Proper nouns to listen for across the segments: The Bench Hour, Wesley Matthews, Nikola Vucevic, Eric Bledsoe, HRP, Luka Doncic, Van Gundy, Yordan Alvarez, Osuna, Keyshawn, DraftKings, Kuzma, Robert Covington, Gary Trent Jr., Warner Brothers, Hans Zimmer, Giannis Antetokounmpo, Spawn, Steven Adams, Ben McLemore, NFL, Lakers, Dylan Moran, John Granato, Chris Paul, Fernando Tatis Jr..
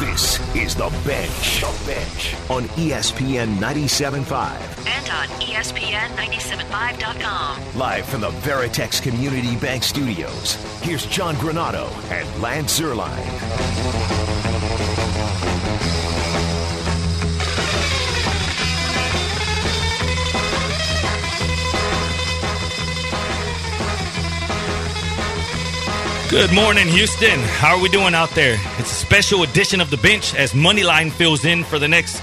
This is The Bench. The Bench on ESPN 97.5. And on ESPN 97.5.com. Live from the Veritex Community Bank Studios, here's John Granato and Lance Zerline. Good morning, Houston. How are we doing out there? It's a special edition of The Bench as Moneyline fills in for the next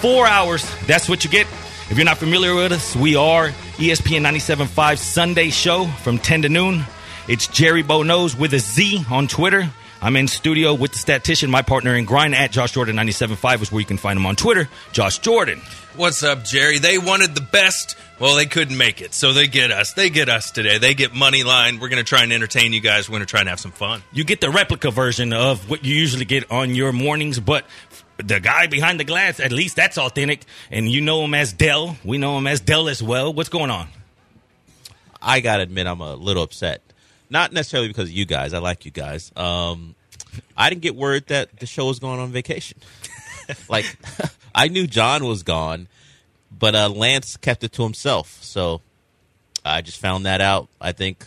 4 hours. That's what you get. If you're not familiar with us, we are ESPN 97.5 Sunday show from 10 to noon. It's Jerry Bonos with a Z on Twitter. I'm in studio with the statistician, my partner in grind, at Josh Yordan 97.5 is where you can find him on Twitter, Josh Yordan. What's up, Jerry? They wanted the best. Well, they couldn't make it, so they get us. They get us today. They get Moneyline. We're going to try and entertain you guys. We're going to try and have some fun. You get the replica version of what you usually get on your mornings, but the guy behind the glass, at least that's authentic, and you know him as Dell. We know him as Dell as well. What's going on? I got to admit, I'm a little upset. Not necessarily because of you guys. I like you guys. I didn't get word that the show was going on vacation. Like, I knew John was gone. But Lance kept it to himself, so I just found that out, I think,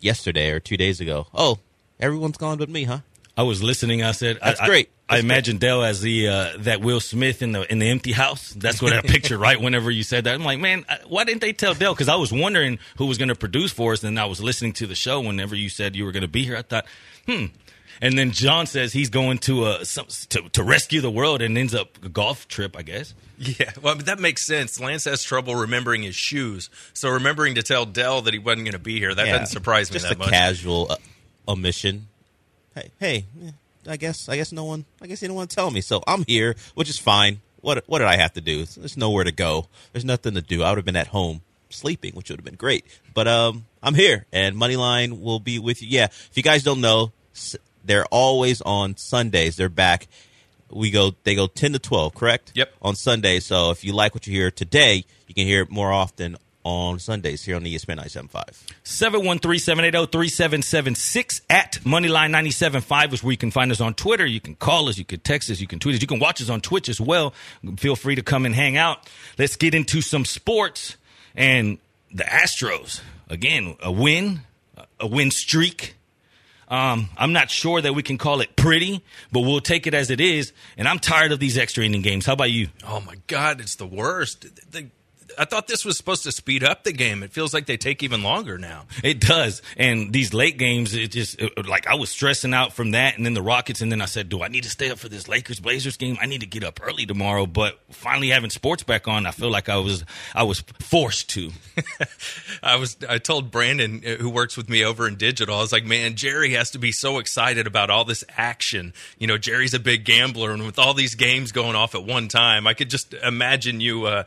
yesterday or 2 days ago. Oh, everyone's gone but me, huh? I was listening. I said, "That's great." I imagine Dell as the that Will Smith in the empty house. That's what I picture, right? Whenever you said that, I'm like, man, why didn't they tell Dell? Because I was wondering who was going to produce for us, and I was listening to the show. Whenever you said you were going to be here, I thought, And then John says he's going to rescue the world and ends up a golf trip, I guess. Yeah, well, but that makes sense. Lance has trouble remembering his shoes, so remembering to tell Dell that he wasn't going to be here, that doesn't surprise me that much. Just a casual omission. Hey, I guess he didn't want to tell me, so I'm here, which is fine. What did I have to do? There's nowhere to go. There's nothing to do. I would have been at home sleeping, which would have been great. But I'm here, and Moneyline will be with you. Yeah, if you guys don't know, they're always on Sundays. They're back. They go 10 to 12, correct? Yep. On Sundays. So if you like what you hear today, you can hear it more often on Sundays here on the ESPN 97.5. 713-780-3776 at Moneyline 97.5 is where you can find us on Twitter. You can call us. You can text us. You can tweet us. You can watch us on Twitch as well. Feel free to come and hang out. Let's get into some sports. And the Astros, again, a win streak. I'm not sure that we can call it pretty, but we'll take it as it is. And I'm tired of these extra inning games. How about you? Oh, my God, it's the worst. I thought this was supposed to speed up the game. It feels like they take even longer now. It does. And these late games, I was stressing out from that and then the Rockets. And then I said, do I need to stay up for this Lakers-Blazers game? I need to get up early tomorrow. But finally having sports back on, I feel like I was forced to. I told Brandon, who works with me over in digital, I was like, man, Jerry has to be so excited about all this action. You know, Jerry's a big gambler. And with all these games going off at one time, I could just imagine you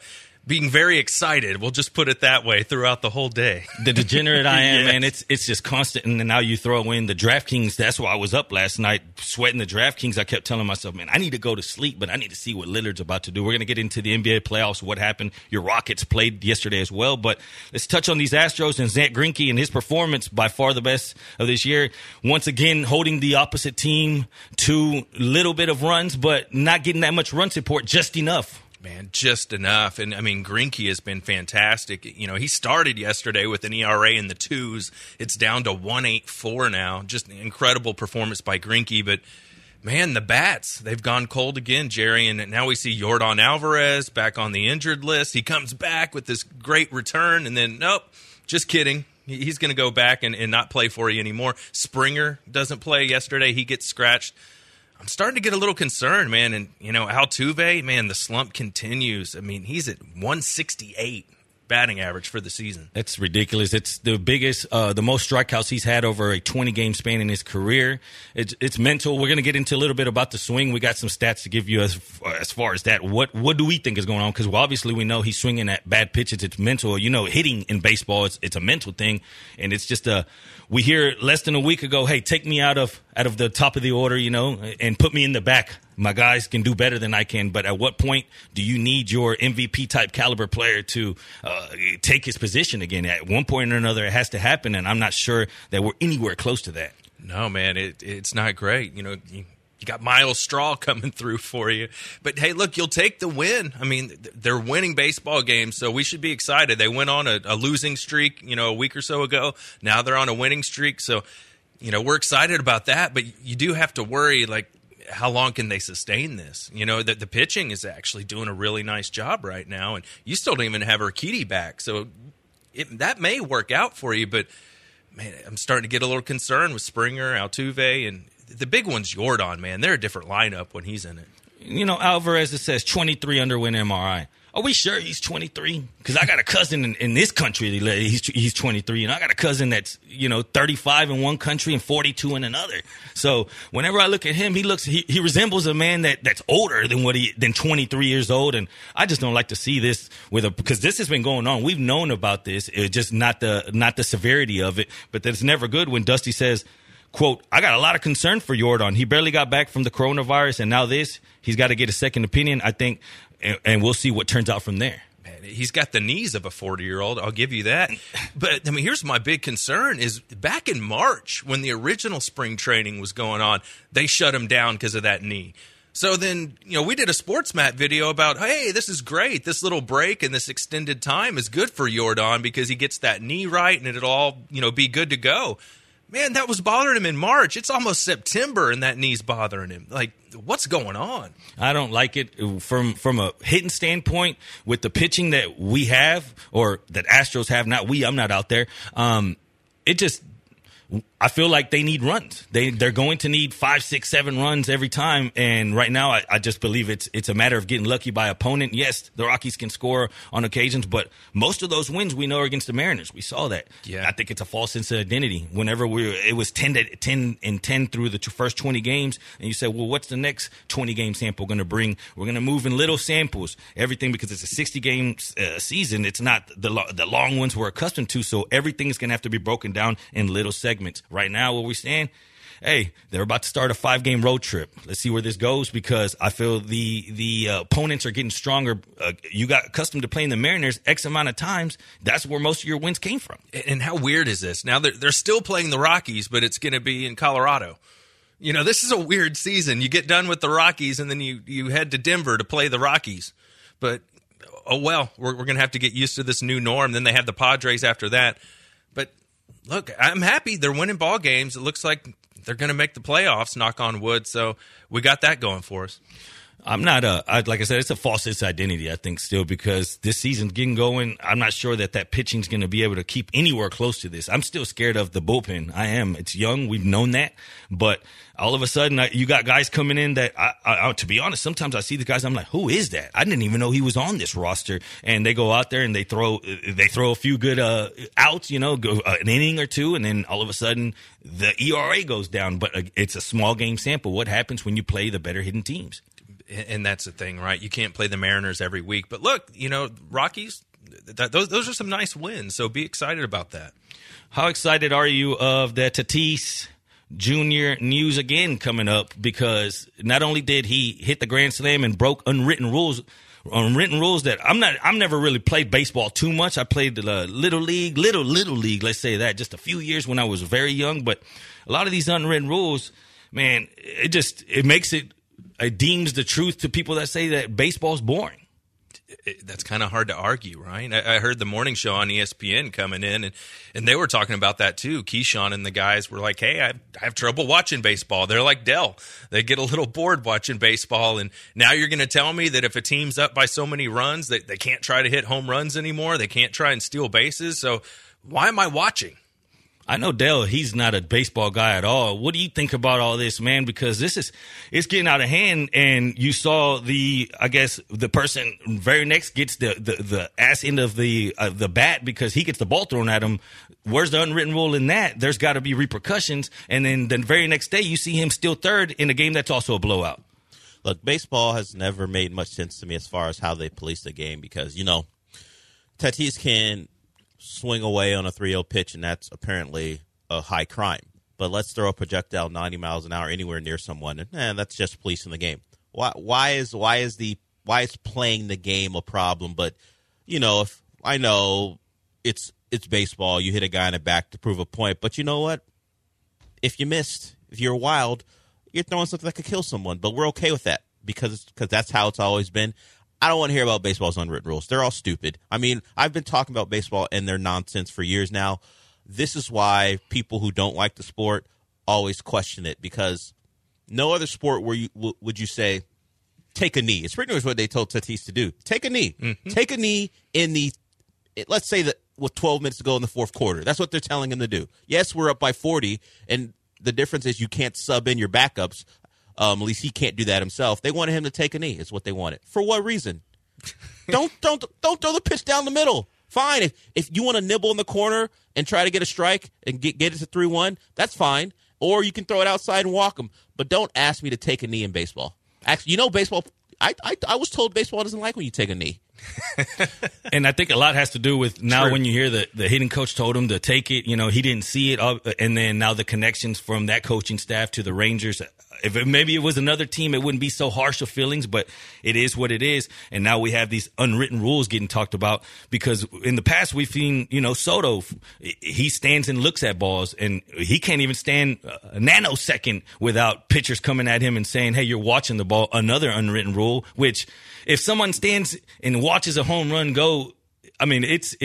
being very excited, we'll just put it that way, throughout the whole day. The degenerate I am, yes. Man, it's just constant. And then now you throw in the DraftKings. That's why I was up last night sweating the DraftKings. I kept telling myself, man, I need to go to sleep, but I need to see what Lillard's about to do. We're going to get into the NBA playoffs, what happened. Your Rockets played yesterday as well. But let's touch on these Astros and Zack Greinke and his performance, by far the best of this year. Once again, holding the opposite team to a little bit of runs, but not getting that much run support, just enough. Man, just enough. And, I mean, Greinke has been fantastic. You know, he started yesterday with an ERA in the twos. It's down to 1.84 now. Just an incredible performance by Greinke. But, man, the bats, they've gone cold again, Jerry. And now we see Yordan Alvarez back on the injured list. He comes back with this great return. And then, nope, just kidding. He's going to go back and not play for you anymore. Springer doesn't play yesterday. He gets scratched. I'm starting to get a little concerned, man. And, you know, Altuve, man, the slump continues. I mean, he's at 168. batting average for the season. That's ridiculous. It's the biggest, the most strikeouts he's had over a 20-game span in his career. It's mental. We're going to get into a little bit about the swing. We got some stats to give you as far as that. What do we think is going on? Because obviously we know he's swinging at bad pitches. It's mental. You know, hitting in baseball, it's a mental thing. And it's just we hear less than a week ago, hey, take me out of the top of the order, you know, and put me in the back. My guys can do better than I can. But at what point do you need your MVP-type caliber player to take his position again? At one point or another, it has to happen, and I'm not sure that we're anywhere close to that. No, man, it's not great. You know, you got Miles Straw coming through for you. But, hey, look, you'll take the win. I mean, they're winning baseball games, so we should be excited. They went on a losing streak, you know, a week or so ago. Now they're on a winning streak, so – you know, we're excited about that, but you do have to worry, like, how long can they sustain this? You know, that the pitching is actually doing a really nice job right now, and you still don't even have Urquidy back. So that may work out for you, but, man, I'm starting to get a little concerned with Springer, Altuve, and the big one's Yordan, man. They're a different lineup when he's in it. You know, Alvarez, it says 23 underwent MRI. Are we sure he's 23? Because I got a cousin in this country, he's 23, and I got a cousin that's, you know, 35 in one country and 42 in another. So whenever I look at him, he resembles a man that's older than 23 years old, and I just don't like to see this because this has been going on. We've known about this, it's just not the severity of it. But that's never good when Dusty says, quote, I got a lot of concern for Yordan. He barely got back from the coronavirus, and now this, he's got to get a second opinion, I think, and we'll see what turns out from there. Man, he's got the knees of a 40-year-old, I'll give you that. But, I mean, here's my big concern is back in March when the original spring training was going on, they shut him down because of that knee. So then, you know, we did a SportsMat video about, hey, this is great. This little break and this extended time is good for Yordan because he gets that knee right and it'll all, you know, be good to go. Man, that was bothering him in March. It's almost September, and that knee's bothering him. Like, what's going on? I don't like it from a hitting standpoint with the pitching that we have or that Astros have. Not we. I'm not out there. It just – I feel like they need runs. They're going to need 5, 6, 7 runs every time, and right now I just believe it's a matter of getting lucky by opponent. Yes, the Rockies can score on occasions, but most of those wins we know are against the Mariners. We saw that. Yeah. I think it's a false sense of identity. Whenever it was 10 and 10 through the first 20 games, and you said, well, what's the next 20-game sample going to bring? We're going to move in little samples, everything, because it's a 60-game season. It's not the long ones we're accustomed to, so everything's going to have to be broken down in little segments. Right now, where we stand, hey, they're about to start a 5-game road trip. Let's see where this goes because I feel the opponents are getting stronger. You got accustomed to playing the Mariners X amount of times. That's where most of your wins came from. And how weird is this? Now, they're still playing the Rockies, but it's going to be in Colorado. You know, this is a weird season. You get done with the Rockies, and then you head to Denver to play the Rockies. But, oh, well, we're going to have to get used to this new norm. Then they have the Padres after that. But look, I'm happy they're winning ball games. It looks like they're going to make the playoffs, knock on wood. So we got that going for us. I'm not like I said, it's a false sense of identity, I think, still, because this season's getting going. I'm not sure that pitching's going to be able to keep anywhere close to this. I'm still scared of the bullpen. I am. It's young. We've known that. But all of a sudden, you got guys coming in that, I to be honest, sometimes I see the guys, I'm like, who is that? I didn't even know he was on this roster. And they go out there and they throw a few good outs, you know, go an inning or two, and then all of a sudden the ERA goes down. But it's a small game sample. What happens when you play the better hitting teams? And that's the thing, right? You can't play the Mariners every week. But look, you know, Rockies, those are some nice wins. So be excited about that. How excited are you of the Tatis Jr. news again coming up? Because not only did he hit the grand slam and broke unwritten rules that I've never really played baseball too much. I played the little league, let's say that, just a few years when I was very young. But a lot of these unwritten rules, man, it makes it. It deems the truth to people that say that baseball's boring. That's kind of hard to argue, right? I heard the morning show on ESPN coming in, and they were talking about that too. Keyshawn and the guys were like, hey, I have trouble watching baseball. They're like Dell. They get a little bored watching baseball, and now you're going to tell me that if a team's up by so many runs, they can't try to hit home runs anymore, they can't try and steal bases, so why am I watching? I know Dell, he's not a baseball guy at all. What do you think about all this, man? Because this is, it's getting out of hand, and you saw the, I guess, the person very next gets the ass end of the bat because he gets the ball thrown at him. Where's the unwritten rule in that? There's got to be repercussions. And then the very next day, you see him still third in a game that's also a blowout. Look, baseball has never made much sense to me as far as how they police the game because, you know, Tatis can swing away on a 3-0 pitch, and that's apparently a high crime. But let's throw a projectile 90 miles an hour anywhere near someone, and that's just policing the game. Why is playing the game a problem? But, you know, if I know it's baseball, you hit a guy in the back to prove a point. But you know what? If you missed, if you're wild, you're throwing something that could kill someone. But we're okay with that because that's how it's always been. I don't want to hear about baseball's unwritten rules. They're all stupid. I mean, I've been talking about baseball and their nonsense for years now. This is why people who don't like the sport always question it, because no other sport would you say, take a knee. It's pretty much what they told Tatis to do. Take a knee. Mm-hmm. Take a knee in the, let's say that with 12 minutes to go in the fourth quarter. That's what they're telling him to do. Yes, we're up by 40, and the difference is you can't sub in your backups. At least he can't do that himself. They wanted him to take a knee is what they wanted. For what reason? Don't throw the pitch down the middle. Fine. If you want to nibble in the corner and try to get a strike and get it to 3-1, that's fine. Or you can throw it outside and walk him. But don't ask me to take a knee in baseball. Actually, you know, baseball, I was told baseball doesn't like when you take a knee. And I think a lot has to do with now True. When you hear the hitting coach told him to take it, you know, he didn't see it. And then now the connections from that coaching staff to the Rangers. If maybe it was another team, it wouldn't be so harsh of feelings, but it is what it is. And now we have these unwritten rules getting talked about because in the past we've seen, you know, Soto, he stands and looks at balls and he can't even stand a nanosecond without pitchers coming at him and saying, hey, you're watching the ball. Another unwritten rule, which if someone stands and watches a home run go, I mean, it's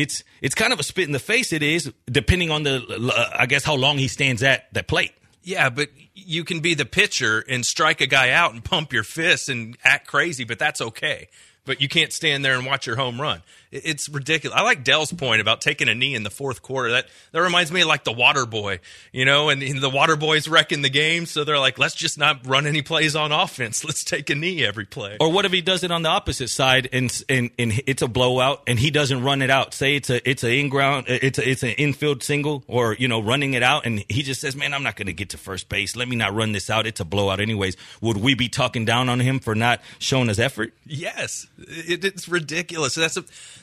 kind of a spit in the face. It is, depending on I guess, how long he stands at that plate. Yeah, but you can be the pitcher and strike a guy out and pump your fist and act crazy, but that's okay. But you can't stand there and watch your home run. It's ridiculous. I like Dell's point about taking a knee in the fourth quarter. That reminds me of like the water boy, you know, and the water boy's wrecking the game. So they're like, let's just not run any plays on offense. Let's take a knee every play. Or what if he does it on the opposite side and it's a blowout and he doesn't run it out? Say it's an infield single or, you know, running it out. And he just says, man, I'm not going to get to first base. Let me not run this out. It's a blowout anyways. Would we be talking down on him for not showing his effort? Yes. It's ridiculous.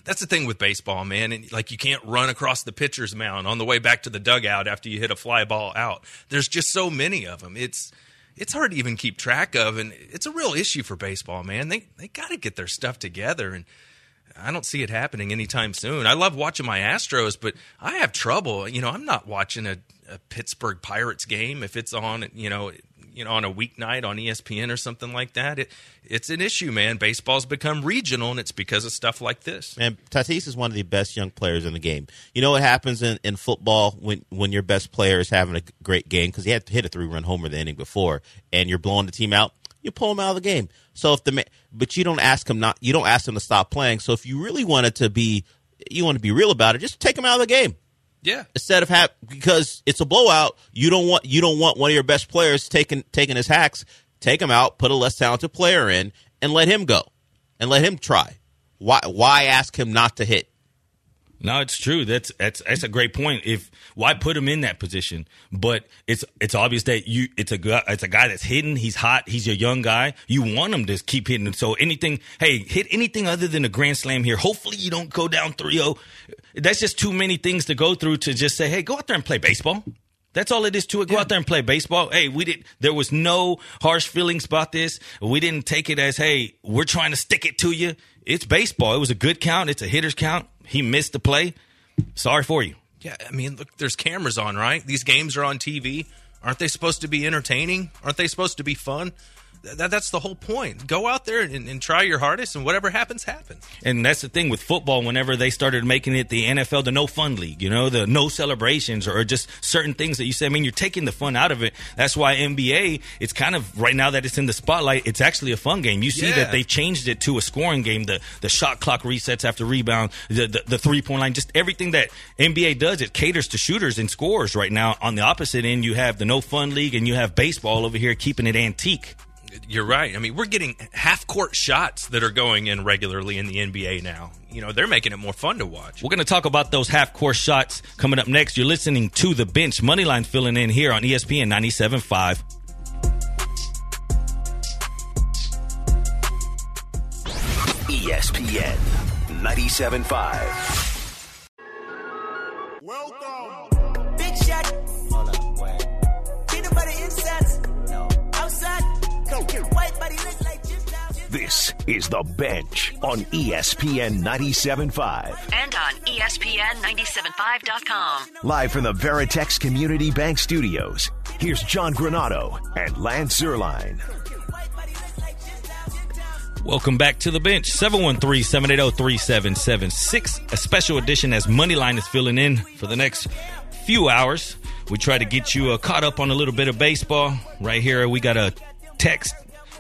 That's the thing with baseball, man. And like, you can't run across the pitcher's mound on the way back to the dugout after you hit a fly ball out. There's just so many of them. It's hard to even keep track of, and it's a real issue for baseball, man. They got to get their stuff together, and I don't see it happening anytime soon. I love watching my Astros, but I have trouble. You know, I'm not watching a Pittsburgh Pirates game if it's on, you know, on a weeknight on ESPN or something like that. It's an issue, man. Baseball's become regional, and it's because of stuff like this. And Tatis is one of the best young players in the game. You know what happens in football when your best player is having a great game? Because he had to hit a 3-run homer the inning before, and you're blowing the team out, you pull him out of the game. So but you don't ask him to stop playing. So if you really wanted to be, you want to be real about it, just take him out of the game. Yeah. Instead of because it's a blowout, you don't want one of your best players taking his hacks. Take him out, put a less talented player in, and let him go, and let him try. Why ask him not to hit? No, it's true. That's a great point. Why put him in that position? But it's obvious that it's a guy that's hitting. He's hot. He's a young guy. You want him to keep hitting. So hit anything other than a grand slam here. Hopefully you don't go down 3-0. That's just too many things to go through to just say, hey, go out there and play baseball. That's all it is to it. Go out there and play baseball. Hey, there was no harsh feelings about this. We didn't take it as, hey, we're trying to stick it to you. It's baseball. It was a good count. It's a hitter's count. He missed the play. Sorry for you. Yeah, I mean, look, there's cameras on, right? These games are on TV. Aren't they supposed to be entertaining? Aren't they supposed to be fun? That's the whole point. Go out there and try your hardest, and whatever happens, happens. And that's the thing with football. Whenever they started making it the NFL, the no fun league, you know, the no celebrations or just certain things that you say, I mean, you're taking the fun out of it. That's why NBA, it's kind of right now that it's in the spotlight, it's actually a fun game. You see that they've changed it to a scoring game. The shot clock resets after rebound, the three-point line, just everything that NBA does, it caters to shooters and scorers right now. On the opposite end, you have the no fun league and you have baseball over here keeping it antique. You're right. I mean, we're getting half-court shots that are going in regularly in the NBA now. You know, they're making it more fun to watch. We're going to talk about those half-court shots coming up next. You're listening to The Bench. Moneyline filling in here on ESPN 97.5. ESPN 97.5. Welcome. Big shot. Peanut butter inside. No. Outside. This is The Bench on ESPN 97.5. And on ESPN 97.5.com. Live from the Veritex Community Bank Studios, here's John Granato and Lance Zerline. Welcome back to The Bench. 713-780-3776. A special edition as Moneyline is filling in for the next few hours. We try to get you caught up on a little bit of baseball. Right here, we got a text.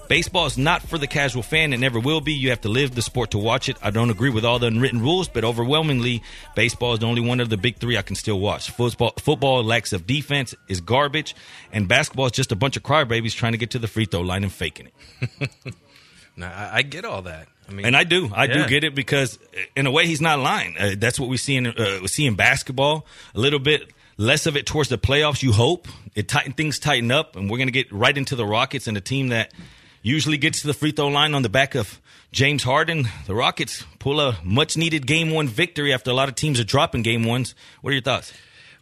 Baseball is not for the casual fan. It never will be. You have to live the sport to watch it. I don't agree with all the unwritten rules, but overwhelmingly, baseball is the only one of the big three I can still watch. Football lacks of defense, is garbage, and basketball is just a bunch of crybabies trying to get to the free throw line and faking it. No, I get all that. I mean, and I do. I do get it because, in a way, he's not lying. That's what we see in basketball a little bit. Less of it towards the playoffs, you hope. Things tighten up, and we're going to get right into the Rockets and a team that usually gets to the free throw line on the back of James Harden. The Rockets pull a much-needed Game 1 victory after a lot of teams are dropping Game 1s. What are your thoughts?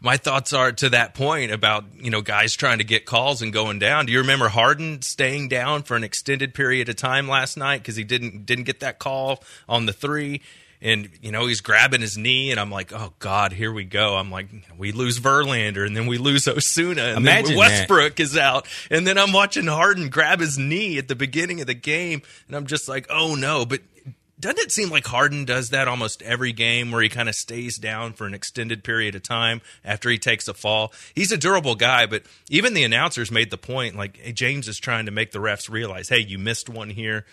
My thoughts are to that point about, you know, guys trying to get calls and going down. Do you remember Harden staying down for an extended period of time last night because he didn't get that call on the three? And, you know, he's grabbing his knee, and I'm like, oh, God, here we go. I'm like, we lose Verlander, and then we lose Osuna, and Imagine then Westbrook is out. And then I'm watching Harden grab his knee at the beginning of the game, and I'm just like, oh, no. But doesn't it seem like Harden does that almost every game where he kind of stays down for an extended period of time after he takes a fall? He's a durable guy, but even the announcers made the point, like, hey, James is trying to make the refs realize, hey, you missed one here.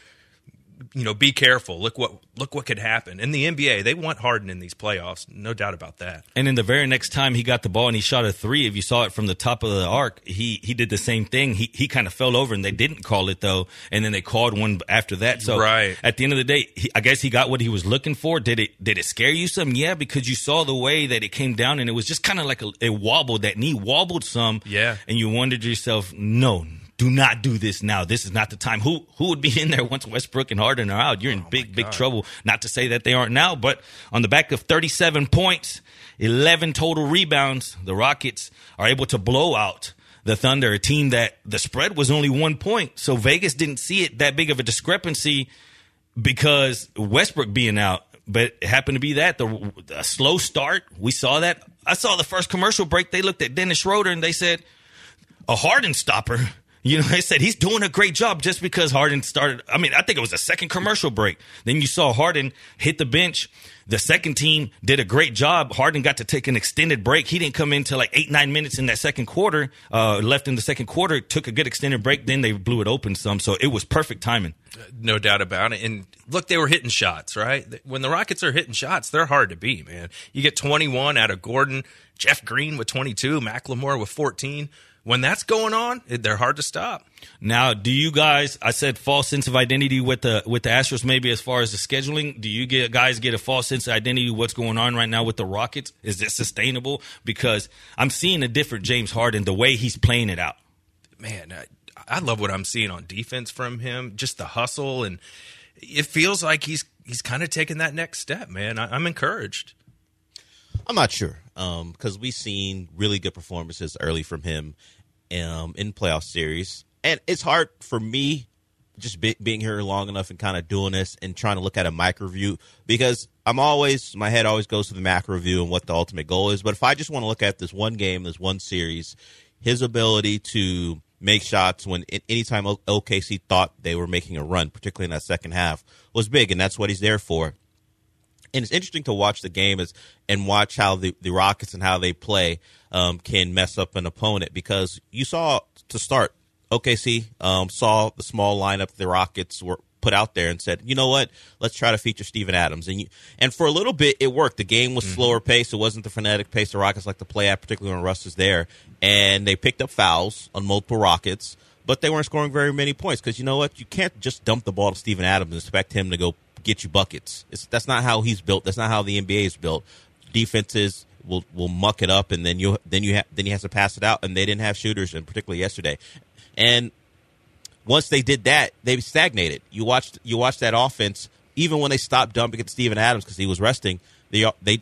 You know, be careful. Look what could happen. In the NBA, they want Harden in these playoffs, no doubt about that. And in the very next time he got the ball and he shot a three, if you saw it from the top of the arc, he did the same thing. He kind of fell over, and they didn't call it, though, and then they called one after that. So At the end of the day, I guess he got what he was looking for. Did it scare you some? Yeah, because you saw the way that it came down, and it was just kind of like it wobbled. That knee wobbled some, and you wondered to yourself, no. Do not do this now. This is not the time. Who would be in there once Westbrook and Harden are out? You're in big trouble. Not to say that they aren't now, but on the back of 37 points, 11 total rebounds, the Rockets are able to blow out the Thunder, a team that the spread was only 1 point. So Vegas didn't see it that big of a discrepancy because Westbrook being out. But it happened to be that. A slow start. We saw that. I saw the first commercial break. They looked at Dennis Schroeder and they said, a Harden stopper. You know, they said he's doing a great job just because Harden started. I mean, I think it was the second commercial break. Then you saw Harden hit the bench. The second team did a great job. Harden got to take an extended break. He didn't come in until like 8-9 minutes in that second quarter, left in the second quarter, took a good extended break. Then they blew it open some. So it was perfect timing. No doubt about it. And look, they were hitting shots, right? When the Rockets are hitting shots, they're hard to beat, man. You get 21 out of Gordon, Jeff Green with 22, McLemore with 14. When that's going on, they're hard to stop. Now, do you guys, I said false sense of identity with the Astros maybe as far as the scheduling. Do you guys get a false sense of identity what's going on right now with the Rockets? Is this sustainable? Because I'm seeing a different James Harden, the way he's playing it out. Man, I love what I'm seeing on defense from him, just the hustle. And it feels like he's kind of taking that next step, man. I'm encouraged. I'm not sure because we've seen really good performances early from him. In playoff series, and it's hard for me just being here long enough and kind of doing this and trying to look at a micro view because my head always goes to the macro view and what the ultimate goal is. But if I just want to look at this one game, this one series, his ability to make shots when anytime OKC thought they were making a run, particularly in that second half, was big, and that's what he's there for. And it's interesting to watch the game and watch how the Rockets and how they play can mess up an opponent, because you saw to start OKC saw the small lineup the Rockets were put out there and said, you know what, let's try to feature Steven Adams. And for a little bit, it worked. The game was slower paced. It wasn't the frenetic pace the Rockets like to play at, particularly when Russ is there. And they picked up fouls on multiple Rockets, but they weren't scoring very many points because, you know what, you can't just dump the ball to Steven Adams and expect him to go get you buckets. That's not how he's built. That's not how the NBA is built. Defenses will muck it up, and then he has to pass it out, and they didn't have shooters, and particularly yesterday. And once they did that, they stagnated. You watched that offense. Even when they stopped dumping at Steven Adams because he was resting,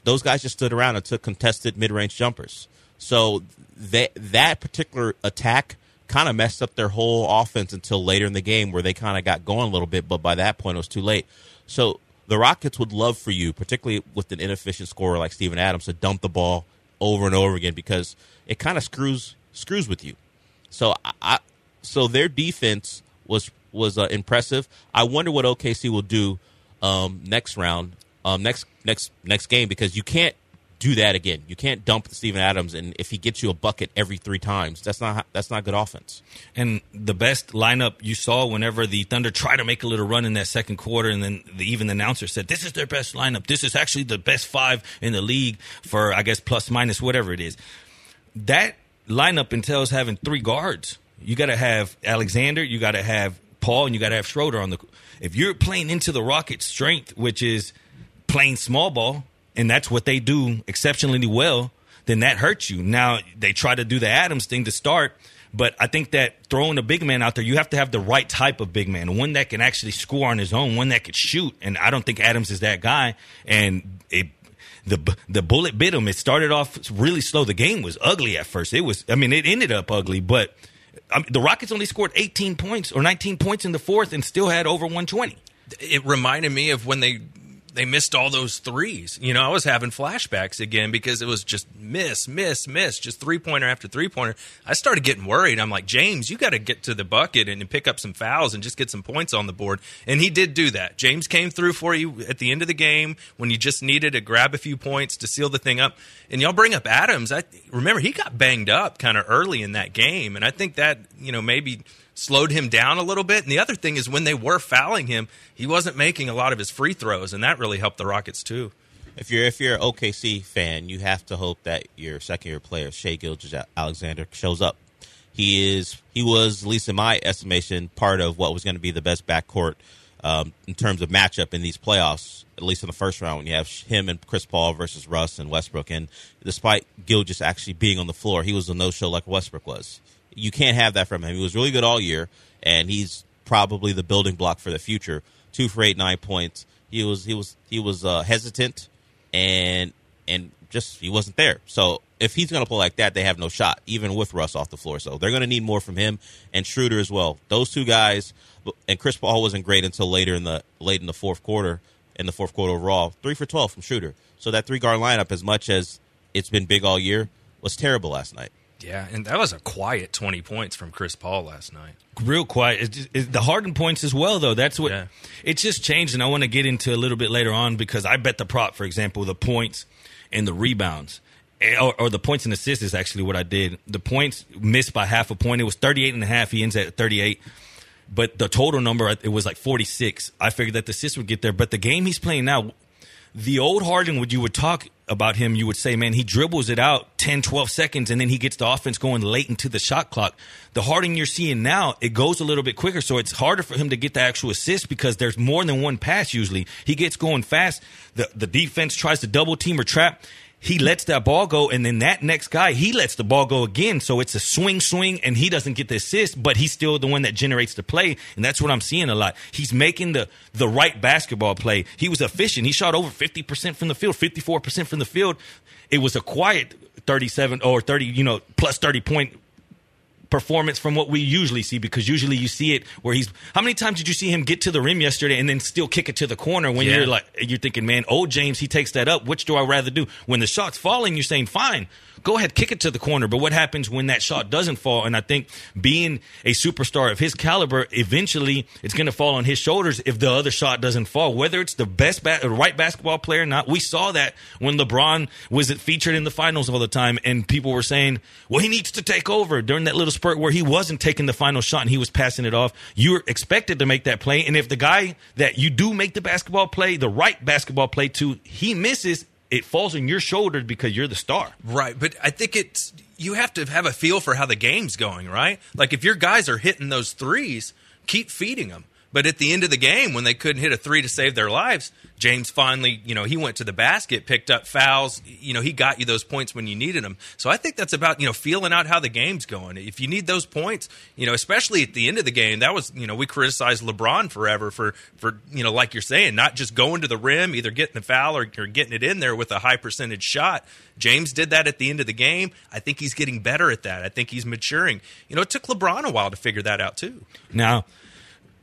those guys just stood around and took contested mid-range jumpers. So that particular attack kind of messed up their whole offense until later in the game, where they kind of got going a little bit, but by that point it was too late. So the Rockets would love for you, particularly with an inefficient scorer like Steven Adams, to dump the ball over and over again, because it kind of screws with you. So their defense was impressive. I wonder what OKC will do next round, next game, because you can't do that again. You can't dump Steven Adams, and if he gets you a bucket every three times, that's not good offense. And the best lineup you saw whenever the Thunder tried to make a little run in that second quarter, and then even the announcer said, this is their best lineup. This is actually the best five in the league for, I guess, plus minus, whatever it is. That lineup entails having three guards. You got to have Alexander, you got to have Paul, and you got to have Schroeder on the court. If you're playing into the Rockets' strength, which is playing small ball, and that's what they do exceptionally well, then that hurts you. Now, they try to do the Adams thing to start, but I think that throwing a big man out there, you have to have the right type of big man, one that can actually score on his own, one that could shoot, and I don't think Adams is that guy. And The bullet bit him. It started off really slow. The game was ugly at first. It ended up ugly, but the Rockets only scored 18 points or 19 points in the fourth and still had over 120. It reminded me of when they missed all those threes. You know, I was having flashbacks again because it was just miss, just three-pointer after three-pointer. I started getting worried. I'm like, James, you got to get to the bucket and pick up some fouls and just get some points on the board. And he did do that. James came through for you at the end of the game when you just needed to grab a few points to seal the thing up. And y'all bring up Adams. Remember, he got banged up kind of early in that game, and I think that, you know, maybe – slowed him down a little bit. And the other thing is, when they were fouling him, he wasn't making a lot of his free throws, and that really helped the Rockets too. If you're an OKC fan, you have to hope that your second-year player, Shai Gilgeous-Alexander, shows up. He was, at least in my estimation, part of what was going to be the best backcourt in terms of matchup in these playoffs, at least in the first round, when you have him and Chris Paul versus Russ and Westbrook. And despite Gilgeous actually being on the floor, he was a no-show like Westbrook was. You can't have that from him. He was really good all year, and he's probably the building block for the future. 2 for 8, 9 points. He was hesitant, and just he wasn't there. So if he's going to play like that, they have no shot, even with Russ off the floor. So they're going to need more from him and Schroeder as well. Those two guys, and Chris Paul wasn't great until late in the fourth quarter. In the fourth quarter overall, 3 for 12 from Schroeder. So that three guard lineup, as much as it's been big all year, was terrible last night. Yeah, and that was a quiet 20 points from Chris Paul last night. Real quiet. It's the Harden points as well, though. That's what It's just changed, and I want to get into a little bit later on, because I bet the prop, for example, the points and the rebounds, or the points and assists is actually what I did. The points missed by half a point. It was 38.5. He ends at 38. But the total number, it was like 46. I figured that the assists would get there. But the game he's playing now, the old Harden, when you would talk about him, you would say, man, he dribbles it out 10, 12 seconds, and then he gets the offense going late into the shot clock. The Harden you're seeing now, it goes a little bit quicker, so it's harder for him to get the actual assist because there's more than one pass usually. He gets going fast. The defense tries to double-team or trap. He lets that ball go, and then that next guy, he lets the ball go again, so it's a swing, and he doesn't get the assist, but he's still the one that generates the play, and that's what I'm seeing a lot. He's making the right basketball play. He was efficient. He shot over 50% from the field, 54% from the field. It was a quiet 37 or 30, plus 30-point performance from what we usually see, because usually you see it where he's – how many times did you see him get to the rim yesterday and then still kick it to the corner when you're thinking, man, old James, he takes that up. Which do I rather do? When the shot's falling, you're saying, fine, go ahead, kick it to the corner. But what happens when that shot doesn't fall? And I think being a superstar of his caliber, eventually it's going to fall on his shoulders if the other shot doesn't fall. Whether it's the best right basketball player or not, we saw that when LeBron was featured in the finals all the time, and people were saying, well, he needs to take over during that little spurt where he wasn't taking the final shot and he was passing it off. You're expected to make that play. And if the guy that you do make the basketball play, the right basketball play to, he misses, it falls on your shoulders because you're the star. Right, but I think it's you have to have a feel for how the game's going, right? Like if your guys are hitting those threes, keep feeding them. But at the end of the game, when they couldn't hit a three to save their lives, James finally, he went to the basket, picked up fouls. He got you those points when you needed them. So I think that's about, feeling out how the game's going. If you need those points, especially at the end of the game, that was, we criticized LeBron forever for like you're saying, not just going to the rim, either getting the foul or getting it in there with a high percentage shot. James did that at the end of the game. I think he's getting better at that. I think he's maturing. It took LeBron a while to figure that out too. Now,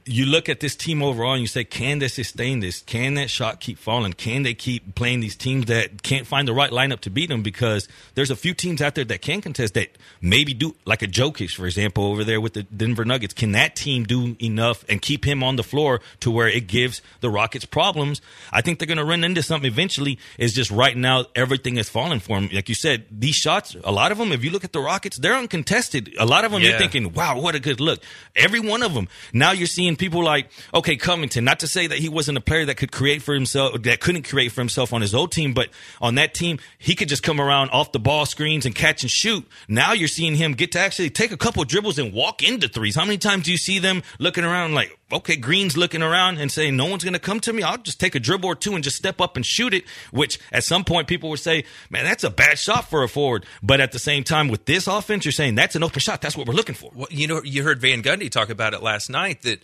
you look at this team overall and you say, can they sustain this? Can that shot keep falling? Can they keep playing these teams that can't find the right lineup to beat them? Because there's a few teams out there that can contest that maybe do, like a Jokic, for example, over there with the Denver Nuggets. Can that team do enough and keep him on the floor to where it gives the Rockets problems? I think they're going to run into something eventually. It's just right now everything is falling for them. Like you said, these shots, a lot of them, if you look at the Rockets, they're uncontested. A lot of them, you're thinking, wow, what a good look. Every one of them. Now you're seeing people like, okay, Covington, not to say that he wasn't a player that could create for himself, that couldn't create for himself on his old team, but on that team, he could just come around off the ball screens and catch and shoot. Now you're seeing him get to actually take a couple dribbles and walk into threes. How many times do you see them looking around like, okay, Green's looking around and saying, no one's going to come to me. I'll just take a dribble or two and just step up and shoot it, which at some point people would say, man, that's a bad shot for a forward. But at the same time, with this offense, you're saying that's an open shot. That's what we're looking for. Well, you heard Van Gundy talk about it last night, that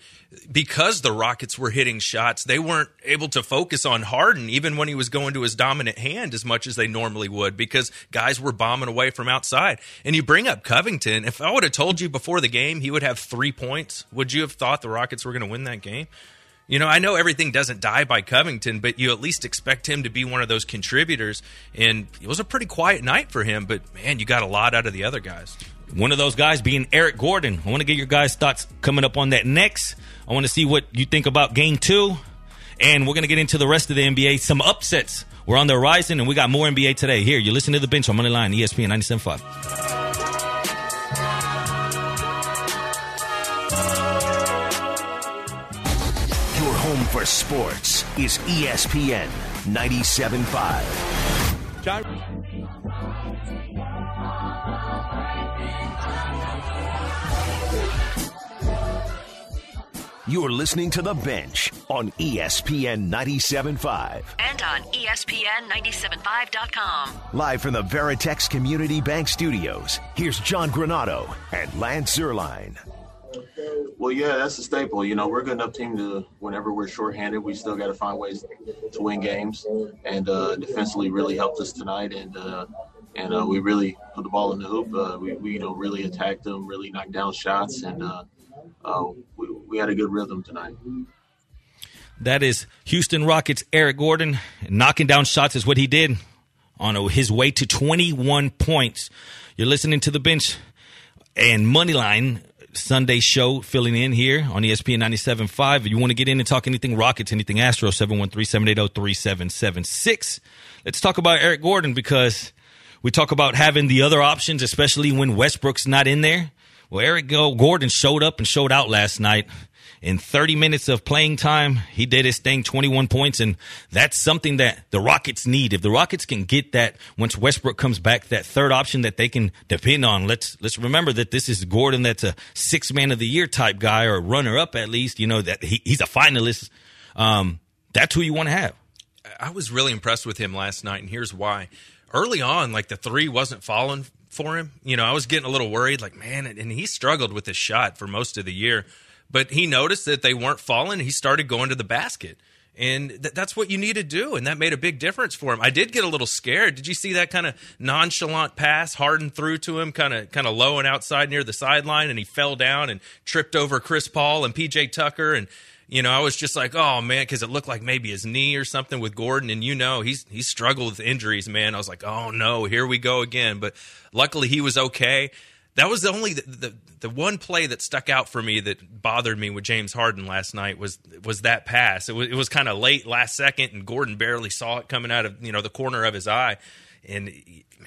because the Rockets were hitting shots, they weren't able to focus on Harden, even when he was going to his dominant hand, as much as they normally would, because guys were bombing away from outside. And you bring up Covington. If I would have told you before the game he would have 3 points, would you have thought the Rockets were going to win that game? I know everything doesn't die by Covington, but you at least expect him to be one of those contributors. And it was a pretty quiet night for him, but man, you got a lot out of the other guys. One of those guys being Eric Gordon. I want to get your guys' thoughts coming up on that next. I want to see what you think about game 2. And we're going to get into the rest of the NBA. Some upsets were on the horizon, and we got more NBA today. Here, you're listening to The Bench on Moneyline, ESPN 97.5. For sports is ESPN 97.5. John. You're listening to The Bench on ESPN 97.5. And on ESPN 97.5.com. Live from the Veritex Community Bank Studios, here's John Granato and Lance Zerline. Well, yeah, that's a staple. We're a good enough team to, whenever we're shorthanded, we still got to find ways to win games. And defensively really helped us tonight. And we really put the ball in the hoop. We really attacked them, really knocked down shots. And we had a good rhythm tonight. That is Houston Rockets' Eric Gordon. Knocking down shots is what he did on his way to 21 points. You're listening to The Bench and Moneyline Sunday show, filling in here on ESPN 97.5. If you want to get in and talk anything Rockets, anything Astros, 713-780-3776. Let's talk about Eric Gordon, because we talk about having the other options, especially when Westbrook's not in there. Well, Eric Gordon showed up and showed out last night. In 30 minutes of playing time, he did his thing, 21 points, and that's something that the Rockets need. If the Rockets can get that once Westbrook comes back, that third option that they can depend on. Let's remember that this is Gordon, that's a six-man of the year type guy, or runner-up at least. That he's a finalist. That's who you want to have. I was really impressed with him last night, and here's why. Early on, the three wasn't falling for him. I was getting a little worried, man, and he struggled with his shot for most of the year. But he noticed that they weren't falling. He started going to the basket. And that's what you need to do, and that made a big difference for him. I did get a little scared. Did you see that kind of nonchalant pass Harden threw to him, kind of low and outside near the sideline, and he fell down and tripped over Chris Paul and P.J. Tucker? And You know, I was just like, oh, man, because it looked like maybe his knee or something with Gordon. And, you know, he's struggled with injuries, man. I was like, oh, no, here we go again. But luckily he was okay. That was the only the one play that stuck out for me that bothered me with James Harden last night was that pass. It was kind of late last second, and Gordon barely saw it coming out of, you know, the corner of his eye. And,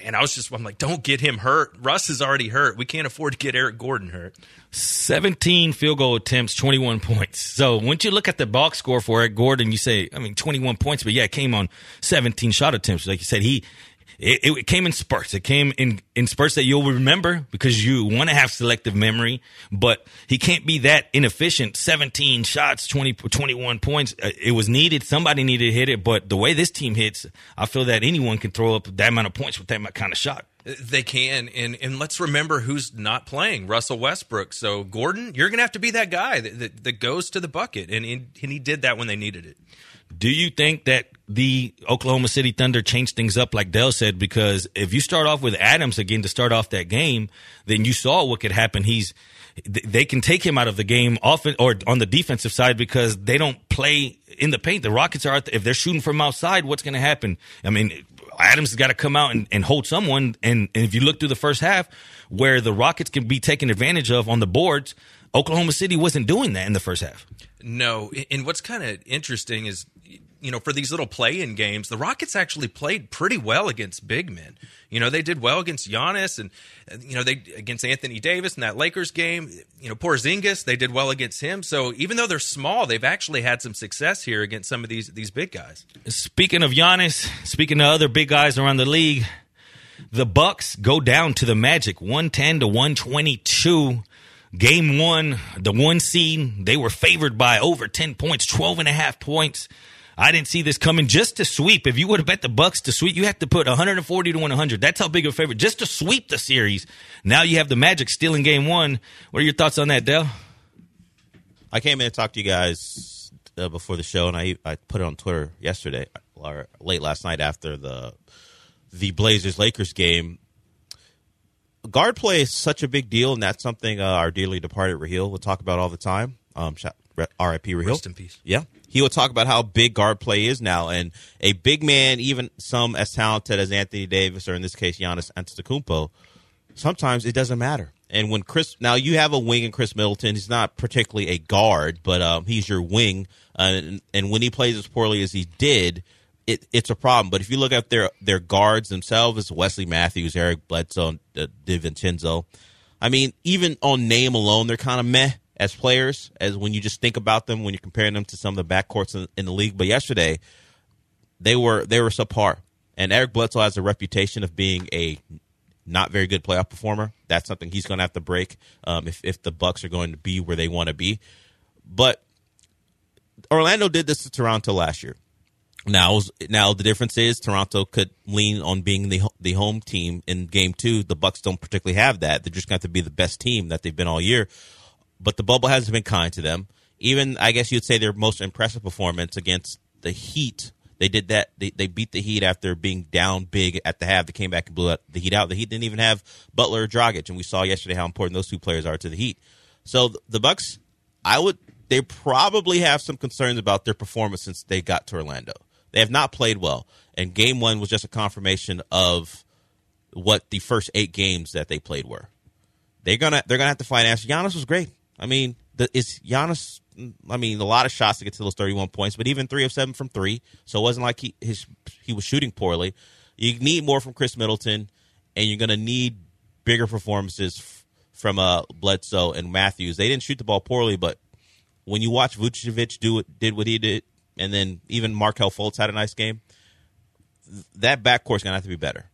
man, I'm like, don't get him hurt. Russ is already hurt. We can't afford to get Eric Gordon hurt. 17 field goal attempts, 21 points. So once you look at the box score for Eric Gordon, you say, I mean, 21 points, but, yeah, it came on 17 shot attempts. Like you said, it came in spurts. It came in spurts that you'll remember because you want to have selective memory, but he can't be that inefficient. 17 shots, 21 points. It was needed. Somebody needed to hit it, but the way this team hits, I feel that anyone can throw up that amount of points with that kind of shot. They can, and let's remember who's not playing, Russell Westbrook. So, Gordon, you're going to have to be that guy that goes to the bucket, and he did that when they needed it. Do you think that the Oklahoma City Thunder changed things up, like Dell said? Because if you start off with Adams again to start off that game, then you saw what could happen. They can take him out of the game often or on the defensive side because they don't play in the paint. The Rockets are, if they're shooting from outside, what's going to happen? I mean, Adams has got to come out and hold someone. And if you look through the first half where the Rockets can be taken advantage of on the boards, Oklahoma City wasn't doing that in the first half. No, and what's kind of interesting is, you know, for these little play-in games, the Rockets actually played pretty well against big men. You know, they did well against Giannis and, you know, they against Anthony Davis in that Lakers game. You know, Porzingis, they did well against him. So even though they're small, they've actually had some success here against some of these big guys. Speaking of Giannis, speaking of other big guys around the league, the Bucks go down to the Magic, 110-122. Game one, the one seed, they were favored by over 10 points, 12.5 points. I didn't see this coming. Just to sweep, if you would have bet the Bucks to sweep, you have to put 140 to 100. That's how big a favorite. Just to sweep the series. Now you have the Magic still in game one. What are your thoughts on that, Dell? I came in and talked to you guys before the show, and I put it on Twitter yesterday or late last night after the Blazers-Lakers game. Guard play is such a big deal, and that's something our dearly departed Raheel will talk about all the time. R.I.P. Raheel. Rest in peace. Yeah. He will talk about how big guard play is now. And a big man, even some as talented as Anthony Davis, or in this case, Giannis Antetokounmpo, sometimes it doesn't matter. And when now you have a wing in Khris Middleton. He's not particularly a guard, but he's your wing. And when he plays as poorly as he did, it's a problem. But if you look at their guards themselves, it's Wesley Matthews, Eric Bledsoe, DiVincenzo. I mean, even on name alone, they're kind of meh as players, as when you just think about them, when you're comparing them to some of the backcourts in the league. But yesterday, they were subpar. And Eric Bledsoe has a reputation of being a not very good playoff performer. That's something he's going to have to break if the Bucks are going to be where they want to be. But Orlando did this to Toronto last year. Now the difference is Toronto could lean on being the home team in Game 2. The Bucks don't particularly have that. They're just going to have to be the best team that they've been all year. But the bubble hasn't been kind to them. Even, I guess you'd say, their most impressive performance against the Heat. They did that. They beat the Heat after being down big at the half. They came back and blew the Heat out. The Heat didn't even have Butler or Dragic, and we saw yesterday how important those two players are to the Heat. So the Bucks, they probably have some concerns about their performance since they got to Orlando. They have not played well, and Game 1 was just a confirmation of what the first 8 games that they played were. They're gonna have to find answers. Giannis was great. I mean, a lot of shots to get to those 31 points, but even 3 of 7 from 3, so it wasn't like he was shooting poorly. You need more from Khris Middleton, and you're gonna need bigger performances from Bledsoe and Matthews. They didn't shoot the ball poorly, but when you watch Vucevic did what he did. And then even Markelle Fultz had a nice game. That backcourt's going to have to be better.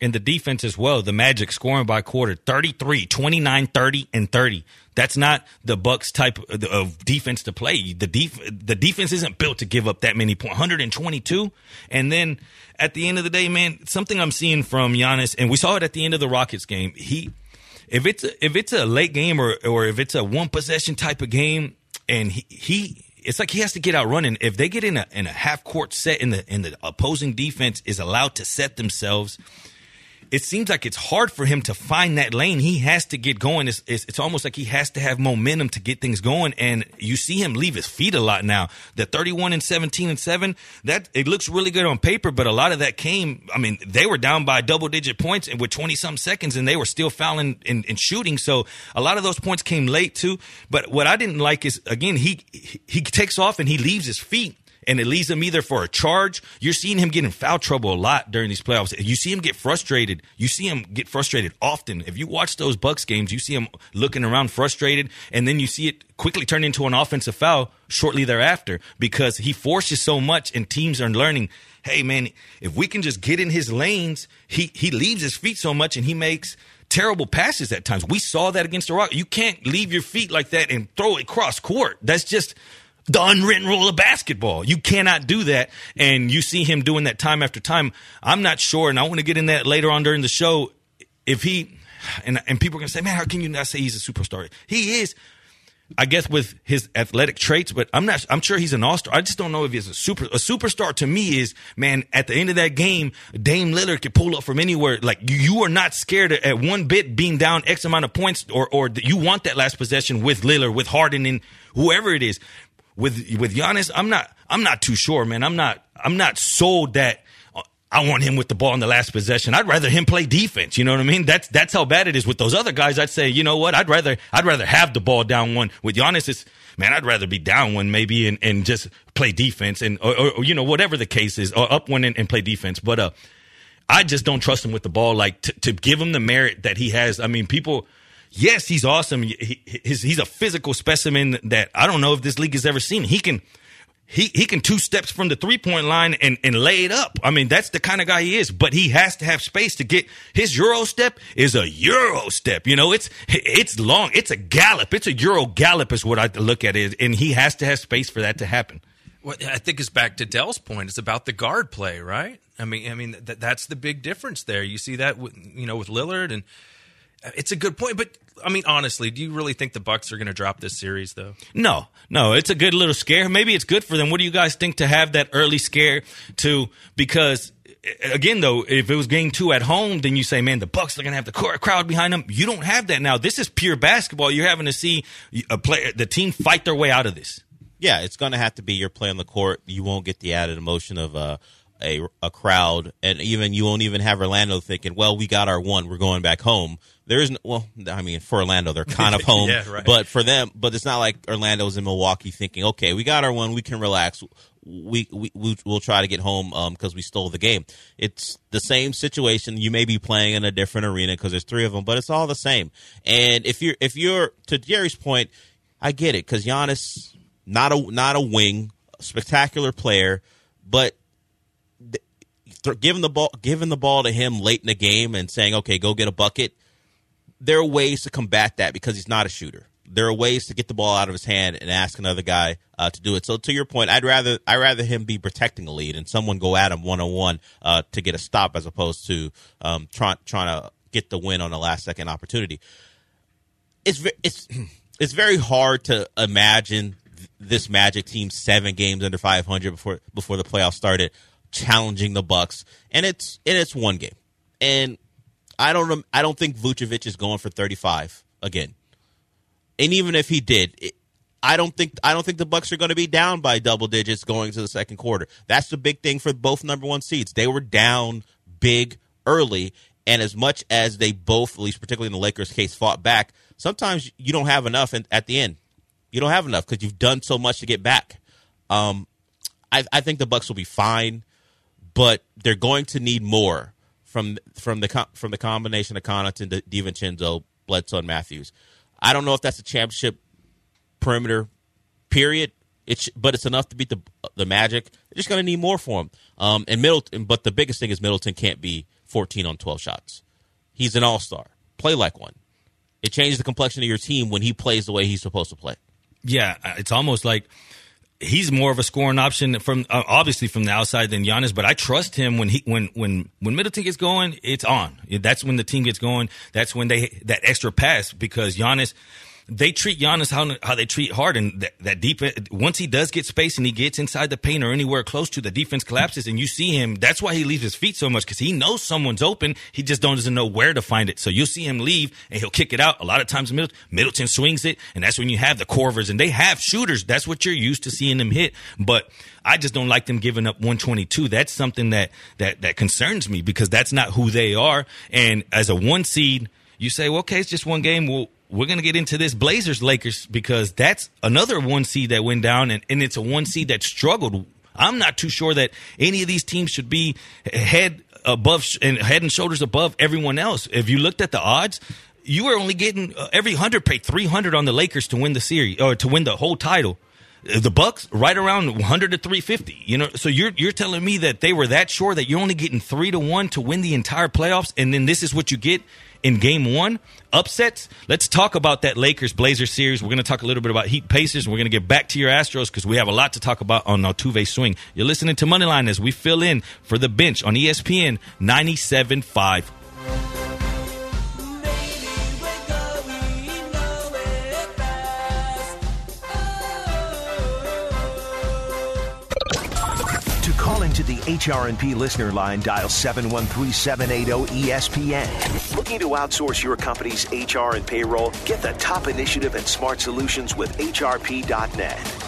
And the defense as well. The Magic scoring by quarter, 33, 29, 30, and 30. That's not the Bucks type of defense to play. The defense isn't built to give up that many points, 122. And then at the end of the day, man, something I'm seeing from Giannis, and we saw it at the end of the Rockets game. If it's a late game or if it's a one-possession type of game, and it's like he has to get out running. If they get in a half court set, and the opposing defense is allowed to set themselves, it seems like it's hard for him to find that lane. He has to get going. It's almost like he has to have momentum to get things going. And you see him leave his feet a lot now. The 31 and 17 and 7, that it looks really good on paper, but a lot of that came. I mean, they were down by double-digit points and with 20-some seconds, and they were still fouling and shooting. So a lot of those points came late too. But what I didn't like is, again, he takes off and he leaves his feet. And it leads him either for a charge. You're seeing him get in foul trouble a lot during these playoffs. You see him get frustrated. You see him get frustrated often. If you watch those Bucks games, you see him looking around frustrated, and then you see it quickly turn into an offensive foul shortly thereafter because he forces so much, and teams are learning, hey, man, if we can just get in his lanes, he leaves his feet so much, and he makes – terrible passes at times. We saw that against the Rockets. You can't leave your feet like that and throw it cross court. That's just the unwritten rule of basketball. You cannot do that, and you see him doing that time after time. I'm not sure, and I want to get in that later on during the show, if he and people are going to say, man, how can you not say he's a superstar? He is, I guess, with his athletic traits, but I'm sure he's an all-star. I just don't know if he's a superstar. To me is, man, at the end of that game, Dame Lillard could pull up from anywhere. Like, you are not scared at one bit being down X amount of points, or you want that last possession with Lillard, with Harden, and whoever it is. With Giannis, I'm not too sure, man. I'm not sold that I want him with the ball in the last possession. I'd rather him play defense. You know what I mean? That's how bad it is. With those other guys, I'd say, you know what? I'd rather have the ball down one. With Giannis, it's, man, I'd rather be down one maybe and just play defense, and or you know, whatever the case is, or up one and play defense. But I just don't trust him with the ball. Like, to give him the merit that he has. I mean, people. Yes, he's awesome. He's a physical specimen that I don't know if this league has ever seen. He can two steps from the three-point line and lay it up. I mean, that's the kind of guy he is, but he has to have space to get his Euro step is a Euro step. You know, it's long. It's a gallop. It's a Euro gallop is what I look at it, and he has to have space for that to happen. Well, I think it's back to Dell's point. It's about the guard play, right? I mean that's the big difference there. You see that with Lillard, and it's a good point, but I mean, honestly, do you really think the Bucks are going to drop this series, though? No, it's a good little scare. Maybe it's good for them. What do you guys think to have that early scare to? Because, again, though, if it was game two at home, then you say, man, the Bucks are going to have the crowd behind them. You don't have that now. This is pure basketball. You're having to see the team fight their way out of this. Yeah, it's going to have to be your play on the court. You won't get the added emotion of a crowd, and even you won't even have Orlando thinking, well, we got our one, we're going back home. There isn't, well, I mean, for Orlando, they're kind of home, yeah, right. But for them, but it's not like Orlando's in Milwaukee thinking, okay, we got our one, we can relax, we'll try to get home because we stole the game. It's the same situation. You may be playing in a different arena because there's three of them, but it's all the same. And if you're to Jerry's point, I get it, because Giannis, not a wing, spectacular player, but giving the ball to him late in the game and saying, okay, go get a bucket, there are ways to combat that because he's not a shooter. There are ways to get the ball out of his hand and ask another guy to do it. So to your point, I'd rather him be protecting a lead and someone go at him one-on-one to get a stop, as opposed to trying to get the win on a last-second opportunity. It's very hard to imagine this Magic team 7 games under 500 before the playoffs started, challenging the Bucks, and it's one game, and I don't think Vucevic is going for 35 again. And even if he did, I don't think the Bucks are going to be down by double digits going to the second quarter. That's the big thing for both number 1 seeds. They were down big early, and as much as they both, at least particularly in the Lakers' case, fought back, sometimes you don't have enough, and at the end, you don't have enough because you've done so much to get back. I think the Bucks will be fine, but they're going to need more from the combination of Connaughton, DiVincenzo, Bledsoe, and Matthews. I don't know if that's a championship perimeter, period. But it's enough to beat the Magic. They're just going to need more for him. And Middleton, but the biggest thing is Middleton can't be 14 on 12 shots. He's an all-star. Play like one. It changes the complexion of your team when he plays the way he's supposed to play. Yeah, it's almost like he's more of a scoring option from the outside than Giannis, but I trust him when Middleton gets going, it's on. That's when the team gets going. That's when that extra pass, because Giannis, they treat Giannis how they treat Harden. That defense, once he does get space and he gets inside the paint or anywhere close to, the defense collapses and you see him. That's why he leaves his feet so much, because he knows someone's open. He just doesn't know where to find it. So you'll see him leave and he'll kick it out. A lot of times Middleton swings it, and that's when you have the Corvers, and they have shooters. That's what you're used to seeing them hit. But I just don't like them giving up 122. That's something that concerns me, because that's not who they are. And as a one seed, you say, well, okay, it's just one game. Well, we're going to get into this Blazers-Lakers, because that's another one seed that went down, and it's a one seed that struggled. I'm not too sure that any of these teams should be head and shoulders above everyone else. If you looked at the odds, you were only getting every 100 paid 300 on the Lakers to win the series, or to win the whole title. The Bucks right around 100 to 350. You know, so you're telling me that they were that sure that you're only getting 3-1 to win the entire playoffs, and then this is what you get in game one? Upsets? Let's talk about that Lakers-Blazers series. We're going to talk a little bit about Heat-Pacers. We're going to get back to your Astros, because we have a lot to talk about on Altuve's swing. You're listening to Moneyline as we fill in for The Bench on ESPN 97.5. To the HR&P listener line, dial 713-780-ESPN. Looking to outsource your company's HR and payroll? Get the top initiative and smart solutions with HRP.net.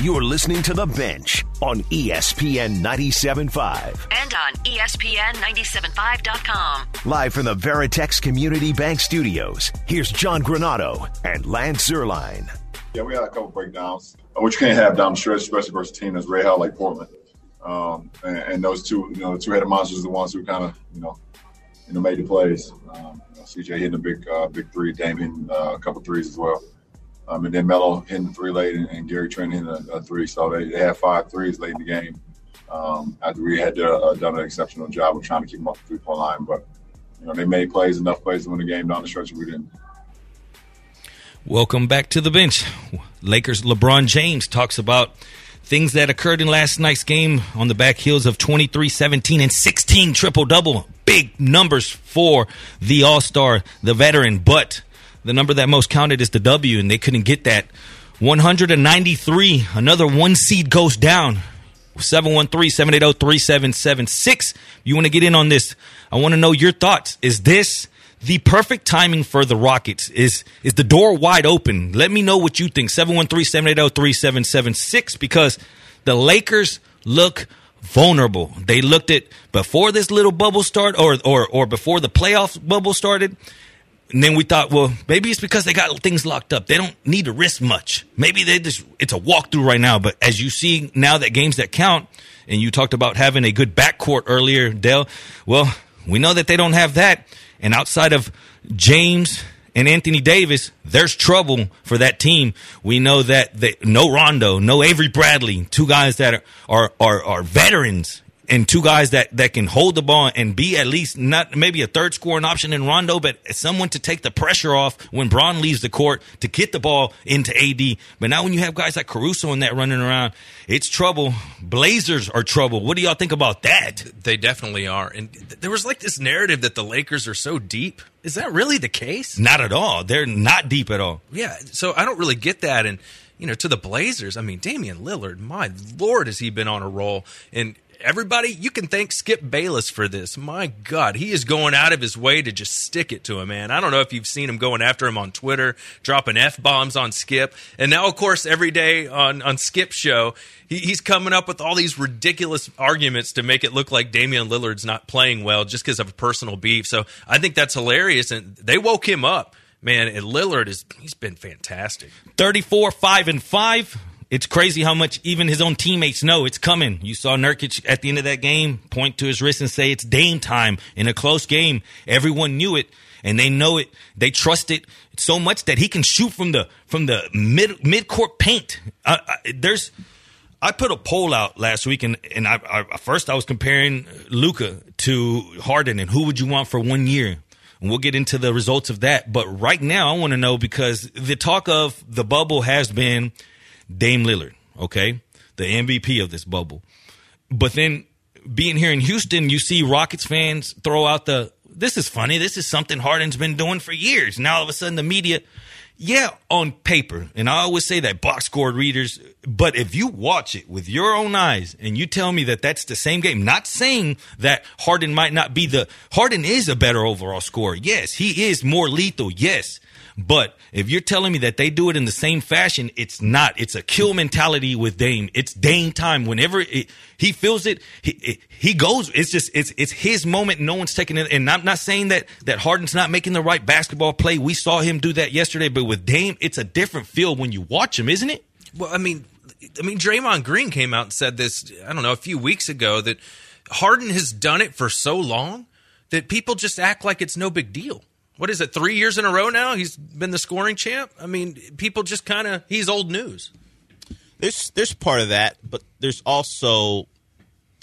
You're listening to The Bench on ESPN 97.5. And on ESPN 97.5.com. Live from the Veritex Community Bank Studios, here's John Granato and Lance Zerline. Yeah, we had a couple breakdowns, which you can't have down the stretch, especially versus a team that's red hot like Portland. And those two, the two-headed monsters are the ones who kind of, made the plays. CJ hitting a big three, Damian a couple threes as well. And then Melo hitting the three late, and Gary Trent hitting a three. So they had 5 threes late in the game. After we had done an exceptional job of trying to keep them off the three-point line. But, they made enough plays to win the game down the stretch, and we didn't. Welcome back to The Bench. Lakers LeBron James talks about things that occurred in last night's game on the back heels of 23, 17, and 16 triple-double. Big numbers for the All-Star, the veteran, but the number that most counted is the W, and they couldn't get that. 193, another one seed goes down. 713-780-3776. You want to get in on this? I want to know your thoughts. Is this the perfect timing for the Rockets? Is the door wide open? Let me know what you think. 713-780-3776, because the Lakers look vulnerable. They looked at before this little bubble started, or before the playoff bubble started. And then we thought, well, maybe it's because they got things locked up. They don't need to risk much. Maybe it's a walkthrough right now. But as you see now, that games that count, and you talked about having a good backcourt earlier, Dell. Well, we know that they don't have that. And outside of James and Anthony Davis, there's trouble for that team. We know that no Rondo, no Avery Bradley, two guys that are veterans. And two guys that can hold the ball and be at least not maybe a third scoring option in Rondo, but someone to take the pressure off when Bron leaves the court to get the ball into AD. But now when you have guys like Caruso in that running around, it's trouble. Blazers are trouble. What do y'all think about that? They definitely are. And there was this narrative that the Lakers are so deep. Is that really the case? Not at all. They're not deep at all. Yeah, so I don't really get that. And, to the Blazers, I mean, Damian Lillard, my Lord, has he been on a roll. And everybody, you can thank Skip Bayless for this. My God, he is going out of his way to just stick it to him, man. I don't know if you've seen him going after him on Twitter, dropping F-bombs on Skip. And now, of course, every day on Skip's show, he's coming up with all these ridiculous arguments to make it look like Damian Lillard's not playing well just because of a personal beef. So I think that's hilarious, and they woke him up. Man, and Lillard, he's been fantastic. 34, 5, and 5. It's crazy how much even his own teammates know it's coming. You saw Nurkic at the end of that game point to his wrist and say it's Dame time in a close game. Everyone knew it, and they know it. They trust it so much that he can shoot from the midcourt paint. I put a poll out last week, and I was comparing Luka to Harden, and who would you want for 1 year? And we'll get into the results of that. But right now I want to know, because the talk of the bubble has been – Dame Lillard, okay, the MVP of this bubble. But then being here in Houston, you see Rockets fans throw out the, this is funny, this is something Harden's been doing for years. Now all of a sudden the media, yeah, on paper, and I always say that, box score readers, but if you watch it with your own eyes and you tell me that that's the same game, not saying that Harden might not be the, Harden is a better overall scorer. Yes, he is more lethal, yes. But if you're telling me that they do it in the same fashion, it's not. It's a kill mentality with Dame. It's Dame time. Whenever he feels it, he goes. It's just it's his moment. No one's taking it. And I'm not saying that Harden's not making the right basketball play. We saw him do that yesterday. But with Dame, it's a different feel when you watch him, isn't it? Well, I mean, Draymond Green came out and said this, I don't know, a few weeks ago, that Harden has done it for so long that people just act like it's no big deal. What is it, 3 years in a row now? He's been the scoring champ? I mean, people just kind of – he's old news. There's part of that, but there's also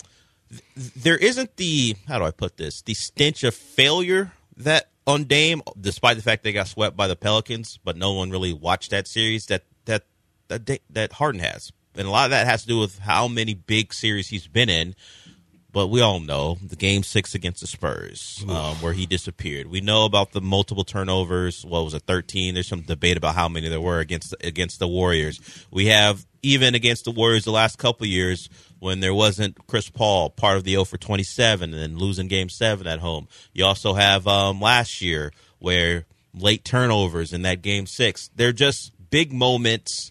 – there isn't the – how do I put this? The stench of failure that on Dame, despite the fact they got swept by the Pelicans, but no one really watched that series, that Harden has. And a lot of that has to do with how many big series he's been in. But we all know the Game 6 against the Spurs, where he disappeared. We know about the multiple turnovers. What was it, 13? There's some debate about how many there were against the Warriors. We have, even against the Warriors the last couple of years, when there wasn't Chris Paul, part of the 0 for 27, and then losing Game 7 at home. You also have last year where late turnovers in that Game 6. They're just big moments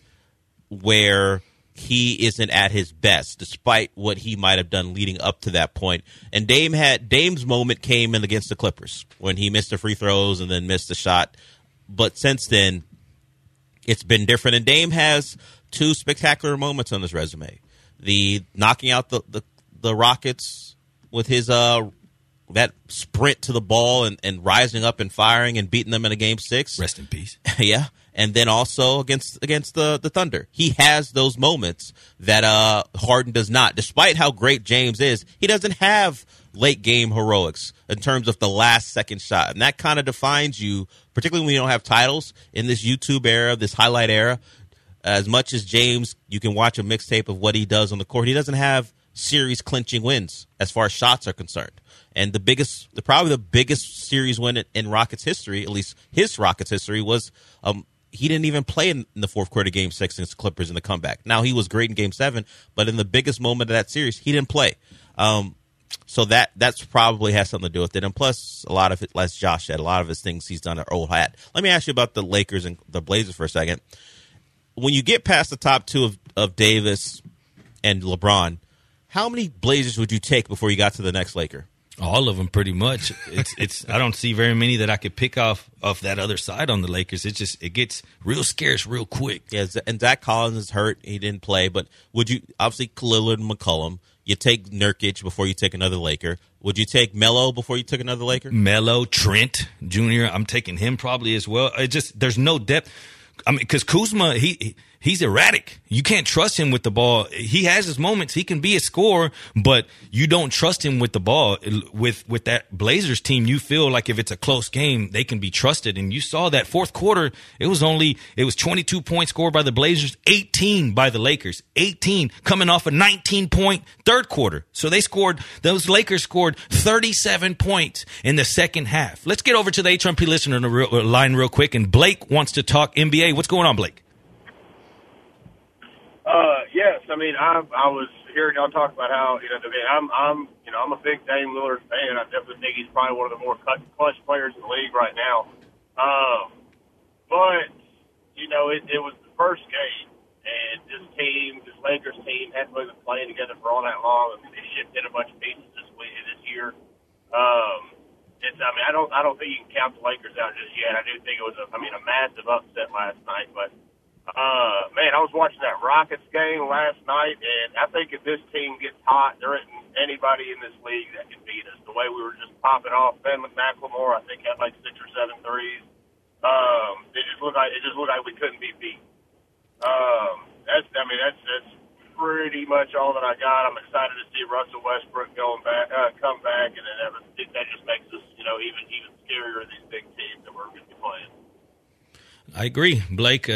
where he isn't at his best, despite what he might have done leading up to that point. And Dame's moment came in against the Clippers when he missed the free throws and then missed the shot. But since then, it's been different. And Dame has two spectacular moments on his resume: the knocking out the Rockets with his that sprint to the ball and rising up and firing and beating them in a Game 6. Rest in peace. Yeah. And then also against the Thunder. He has those moments that Harden does not. Despite how great James is, he doesn't have late-game heroics in terms of the last-second shot. And that kind of defines you, particularly when you don't have titles, in this YouTube era, this highlight era. As much as James, you can watch a mixtape of what he does on the court, he doesn't have series-clinching wins as far as shots are concerned. And probably the biggest series win in Rockets history, at least his Rockets history, was he didn't even play in the fourth quarter of Game 6 against the Clippers in the comeback. Now, he was great in Game 7, but in the biggest moment of that series, he didn't play. So that's probably has something to do with it. And plus, a lot of it, as Josh said, a lot of his things he's done are old hat. Let me ask you about the Lakers and the Blazers for a second. When you get past the top two of Davis and LeBron, how many Blazers would you take before you got to the next Laker? All of them, pretty much. It's. I don't see very many that I could pick off that other side on the Lakers. It gets real scarce real quick. Yeah, and Zach Collins is hurt. He didn't play. But would you, obviously, Lillard and McCollum, you take Nurkic before you take another Laker. Would you take Melo before you took another Laker? Melo, Trent Jr., I'm taking him probably as well. It just, there's no depth. I mean, because Kuzma, he's erratic. You can't trust him with the ball. He has his moments. He can be a scorer, but you don't trust him with the ball. With that Blazers team, you feel like if it's a close game, they can be trusted. And you saw that fourth quarter, it was 22 points scored by the Blazers, 18 by the Lakers, 18 coming off a 19-point third quarter. So those Lakers scored 37 points in the second half. Let's get over to the HRP listener line real quick, and Blake wants to talk NBA. What's going on, Blake? Yes, I was hearing y'all talk about how, I'm a big Dame Lillard fan. I definitely think he's probably one of the more clutch players in the league right now. But it was the first game, and this Lakers team, hadn't really been playing together for all that long. They shifted a bunch of pieces this year. I don't think you can count the Lakers out just yet. I do think it was a massive upset last night, but. I was watching that Rockets game last night, and I think if this team gets hot, there isn't anybody in this league that can beat us. The way we were just popping off, Ben McLemore, I think, had like 6 or 7 threes. It just looked like we couldn't be beat. That's pretty much all that I got. I'm excited to see Russell Westbrook come back, and then that just makes us, even scarier in these big teams that we're going to be playing. I agree, Blake.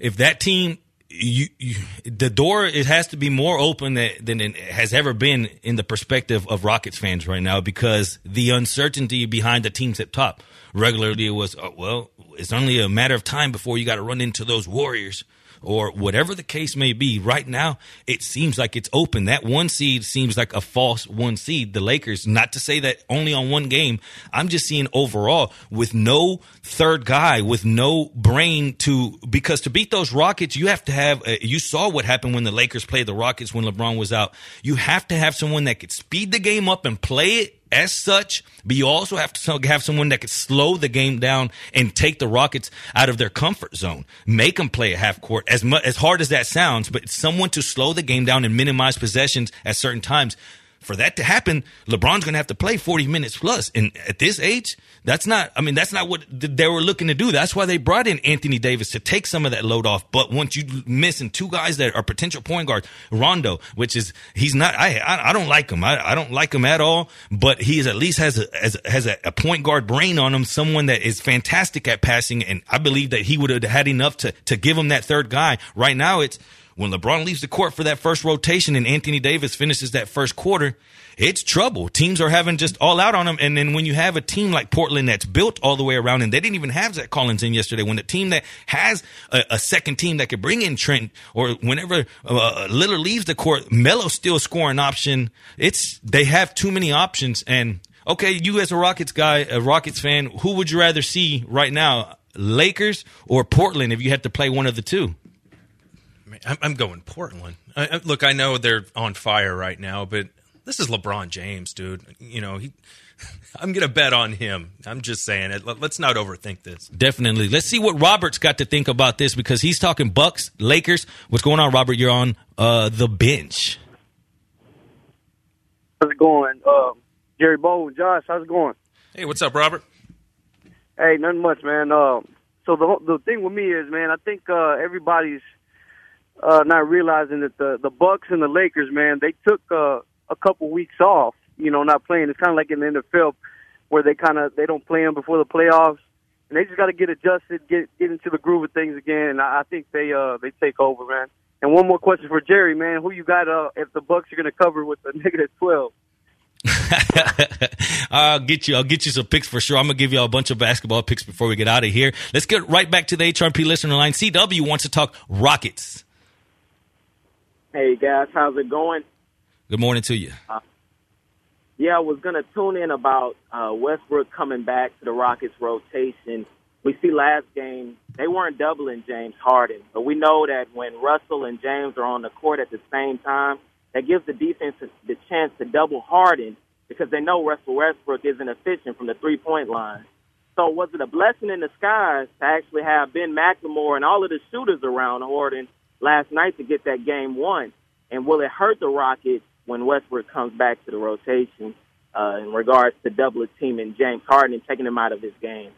If that team the door, it has to be more open than it has ever been in the perspective of Rockets fans right now, because the uncertainty behind the teams at top regularly was, oh, well, it's only a matter of time before you got to run into those Warriors or whatever the case may be. Right now, it seems like it's open. That one seed seems like a false one seed, the Lakers. Not to say that only on one game. I'm just seeing overall with no third guy, with no brain to, because to beat those Rockets, you have to have, you saw what happened when the Lakers played the Rockets when LeBron was out. You have to have someone that could speed the game up and play it as such, but you also have to have someone that could slow the game down and take the Rockets out of their comfort zone. Make them play a half court, as hard as that sounds, but someone to slow the game down and minimize possessions at certain times. For that to happen, LeBron's going to have to play 40 minutes plus. And at this age, that's not what they were looking to do. That's why they brought in Anthony Davis to take some of that load off. But once you missing two guys that are potential point guards, Rondo, which is, he's not, I don't like him. I don't like him at all, but he at least has a point guard brain on him, someone that is fantastic at passing. And I believe that he would have had enough to give him that third guy. Right now, it's, when LeBron leaves the court for that first rotation and Anthony Davis finishes that first quarter, it's trouble. Teams are having just all out on him. And then when you have a team like Portland that's built all the way around, and they didn't even have Zach Collins in yesterday, when the team that has a second team that could bring in Trent, or whenever Lillard leaves the court, Melo still scoring option. They have too many options. And, okay, you as a Rockets guy, a Rockets fan, who would you rather see right now, Lakers or Portland, if you had to play one of the two? I'm going Portland. Look, I know they're on fire right now, but this is LeBron James, dude. You know, I'm going to bet on him. I'm just saying it. Let's not overthink this. Definitely. Let's see what Robert's got to think about this, because he's talking Bucks, Lakers. What's going on, Robert? You're on the bench. How's it going? Jerry Bowen, Josh, how's it going? Hey, what's up, Robert? Hey, nothing much, man. So the thing with me is, man, I think everybody's not realizing that the Bucks and the Lakers, man, they took a couple weeks off, you know, not playing. It's kind of like in the NFL where they don't play them before the playoffs, and they just got to get adjusted, get into the groove of things again. And I think they take over, man. And one more question for Jerry, man: who you got if the Bucks are going to cover with a -12? I'll get you some picks for sure. I'm going to give you a bunch of basketball picks before we get out of here. Let's get right back to the HRP listener line. CW wants to talk Rockets. Hey, guys. How's it going? Good morning to you. I was going to tune in about Westbrook coming back to the Rockets rotation. We see last game, they weren't doubling James Harden, but we know that when Russell and James are on the court at the same time, that gives the defense the chance to double Harden, because they know Russell Westbrook isn't efficient from the three-point line. So was it a blessing in disguise to actually have Ben McLemore and all of the shooters around Harden last night to get that game won? And will it hurt the Rockets when Westbrook comes back to the rotation in regards to double-teaming James Harden and taking him out of his game?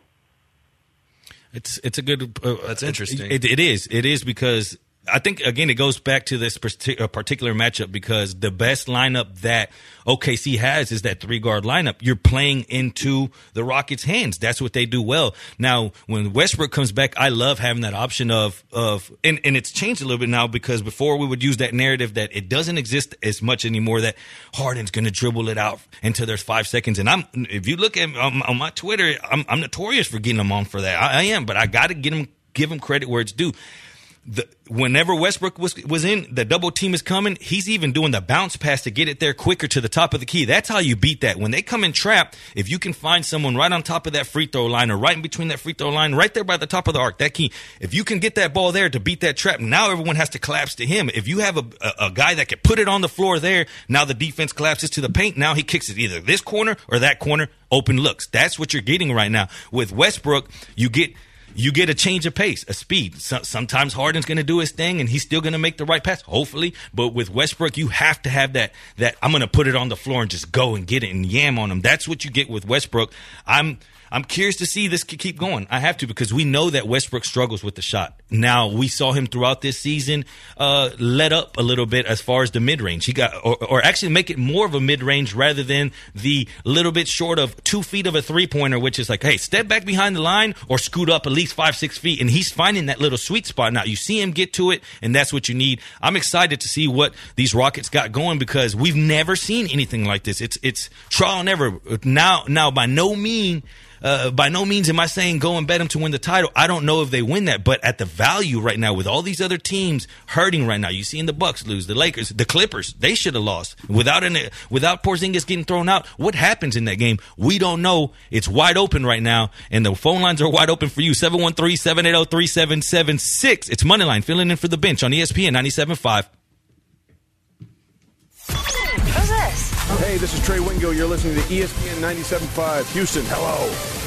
It's a good... that's interesting. It is because I think, again, it goes back to this particular matchup, because the best lineup that OKC has is that three-guard lineup. You're playing into the Rockets' hands. That's what they do well. Now, when Westbrook comes back, I love having that option and it's changed a little bit now, because before we would use that narrative that it doesn't exist as much anymore, that Harden's going to dribble it out until there's 5 seconds. And if you look at on my Twitter, I'm notorious for getting them on for that. I am, but I got to give him credit where it's due. Whenever Westbrook was in, the double team is coming. He's even doing the bounce pass to get it there quicker to the top of the key. That's how you beat that. When they come in trap, if you can find someone right on top of that free throw line, or right in between that free throw line, right there by the top of the arc, that key, if you can get that ball there to beat that trap, now everyone has to collapse to him. If you have a guy that can put it on the floor there, now the defense collapses to the paint. Now he kicks it either this corner or that corner, open looks. That's what you're getting right now. With Westbrook, you get a change of pace, a speed. Sometimes Harden's going to do his thing, and he's still going to make the right pass, hopefully. But with Westbrook, you have to have that I'm going to put it on the floor and just go and get it and yam on him. That's what you get with Westbrook. I'm I'm curious to see this keep going. I have to, because we know that Westbrook struggles with the shot. Now, we saw him throughout this season let up a little bit as far as the mid-range. He got, or actually make it more of a mid-range rather than the little bit short of 2 feet of a three-pointer, which is like, hey, step back behind the line or scoot up at least 5-6 feet. And he's finding that little sweet spot. Now, you see him get to it, and that's what you need. I'm excited to see what these Rockets got going, because we've never seen anything like this. It's trial and error. Now, by no means am I saying go and bet them to win the title. I don't know if they win that, but at the value right now, with all these other teams hurting right now, you seeing the Bucks lose, the Lakers, the Clippers, they should have lost. Without Porzingis getting thrown out, what happens in that game? We don't know. It's wide open right now, and the phone lines are wide open for you. 713-780-3776. It's Moneyline, filling in for The Bench on ESPN 97.5. Who's this? Hey, this is Trey Wingo. You're listening to ESPN 97.5. Houston, hello.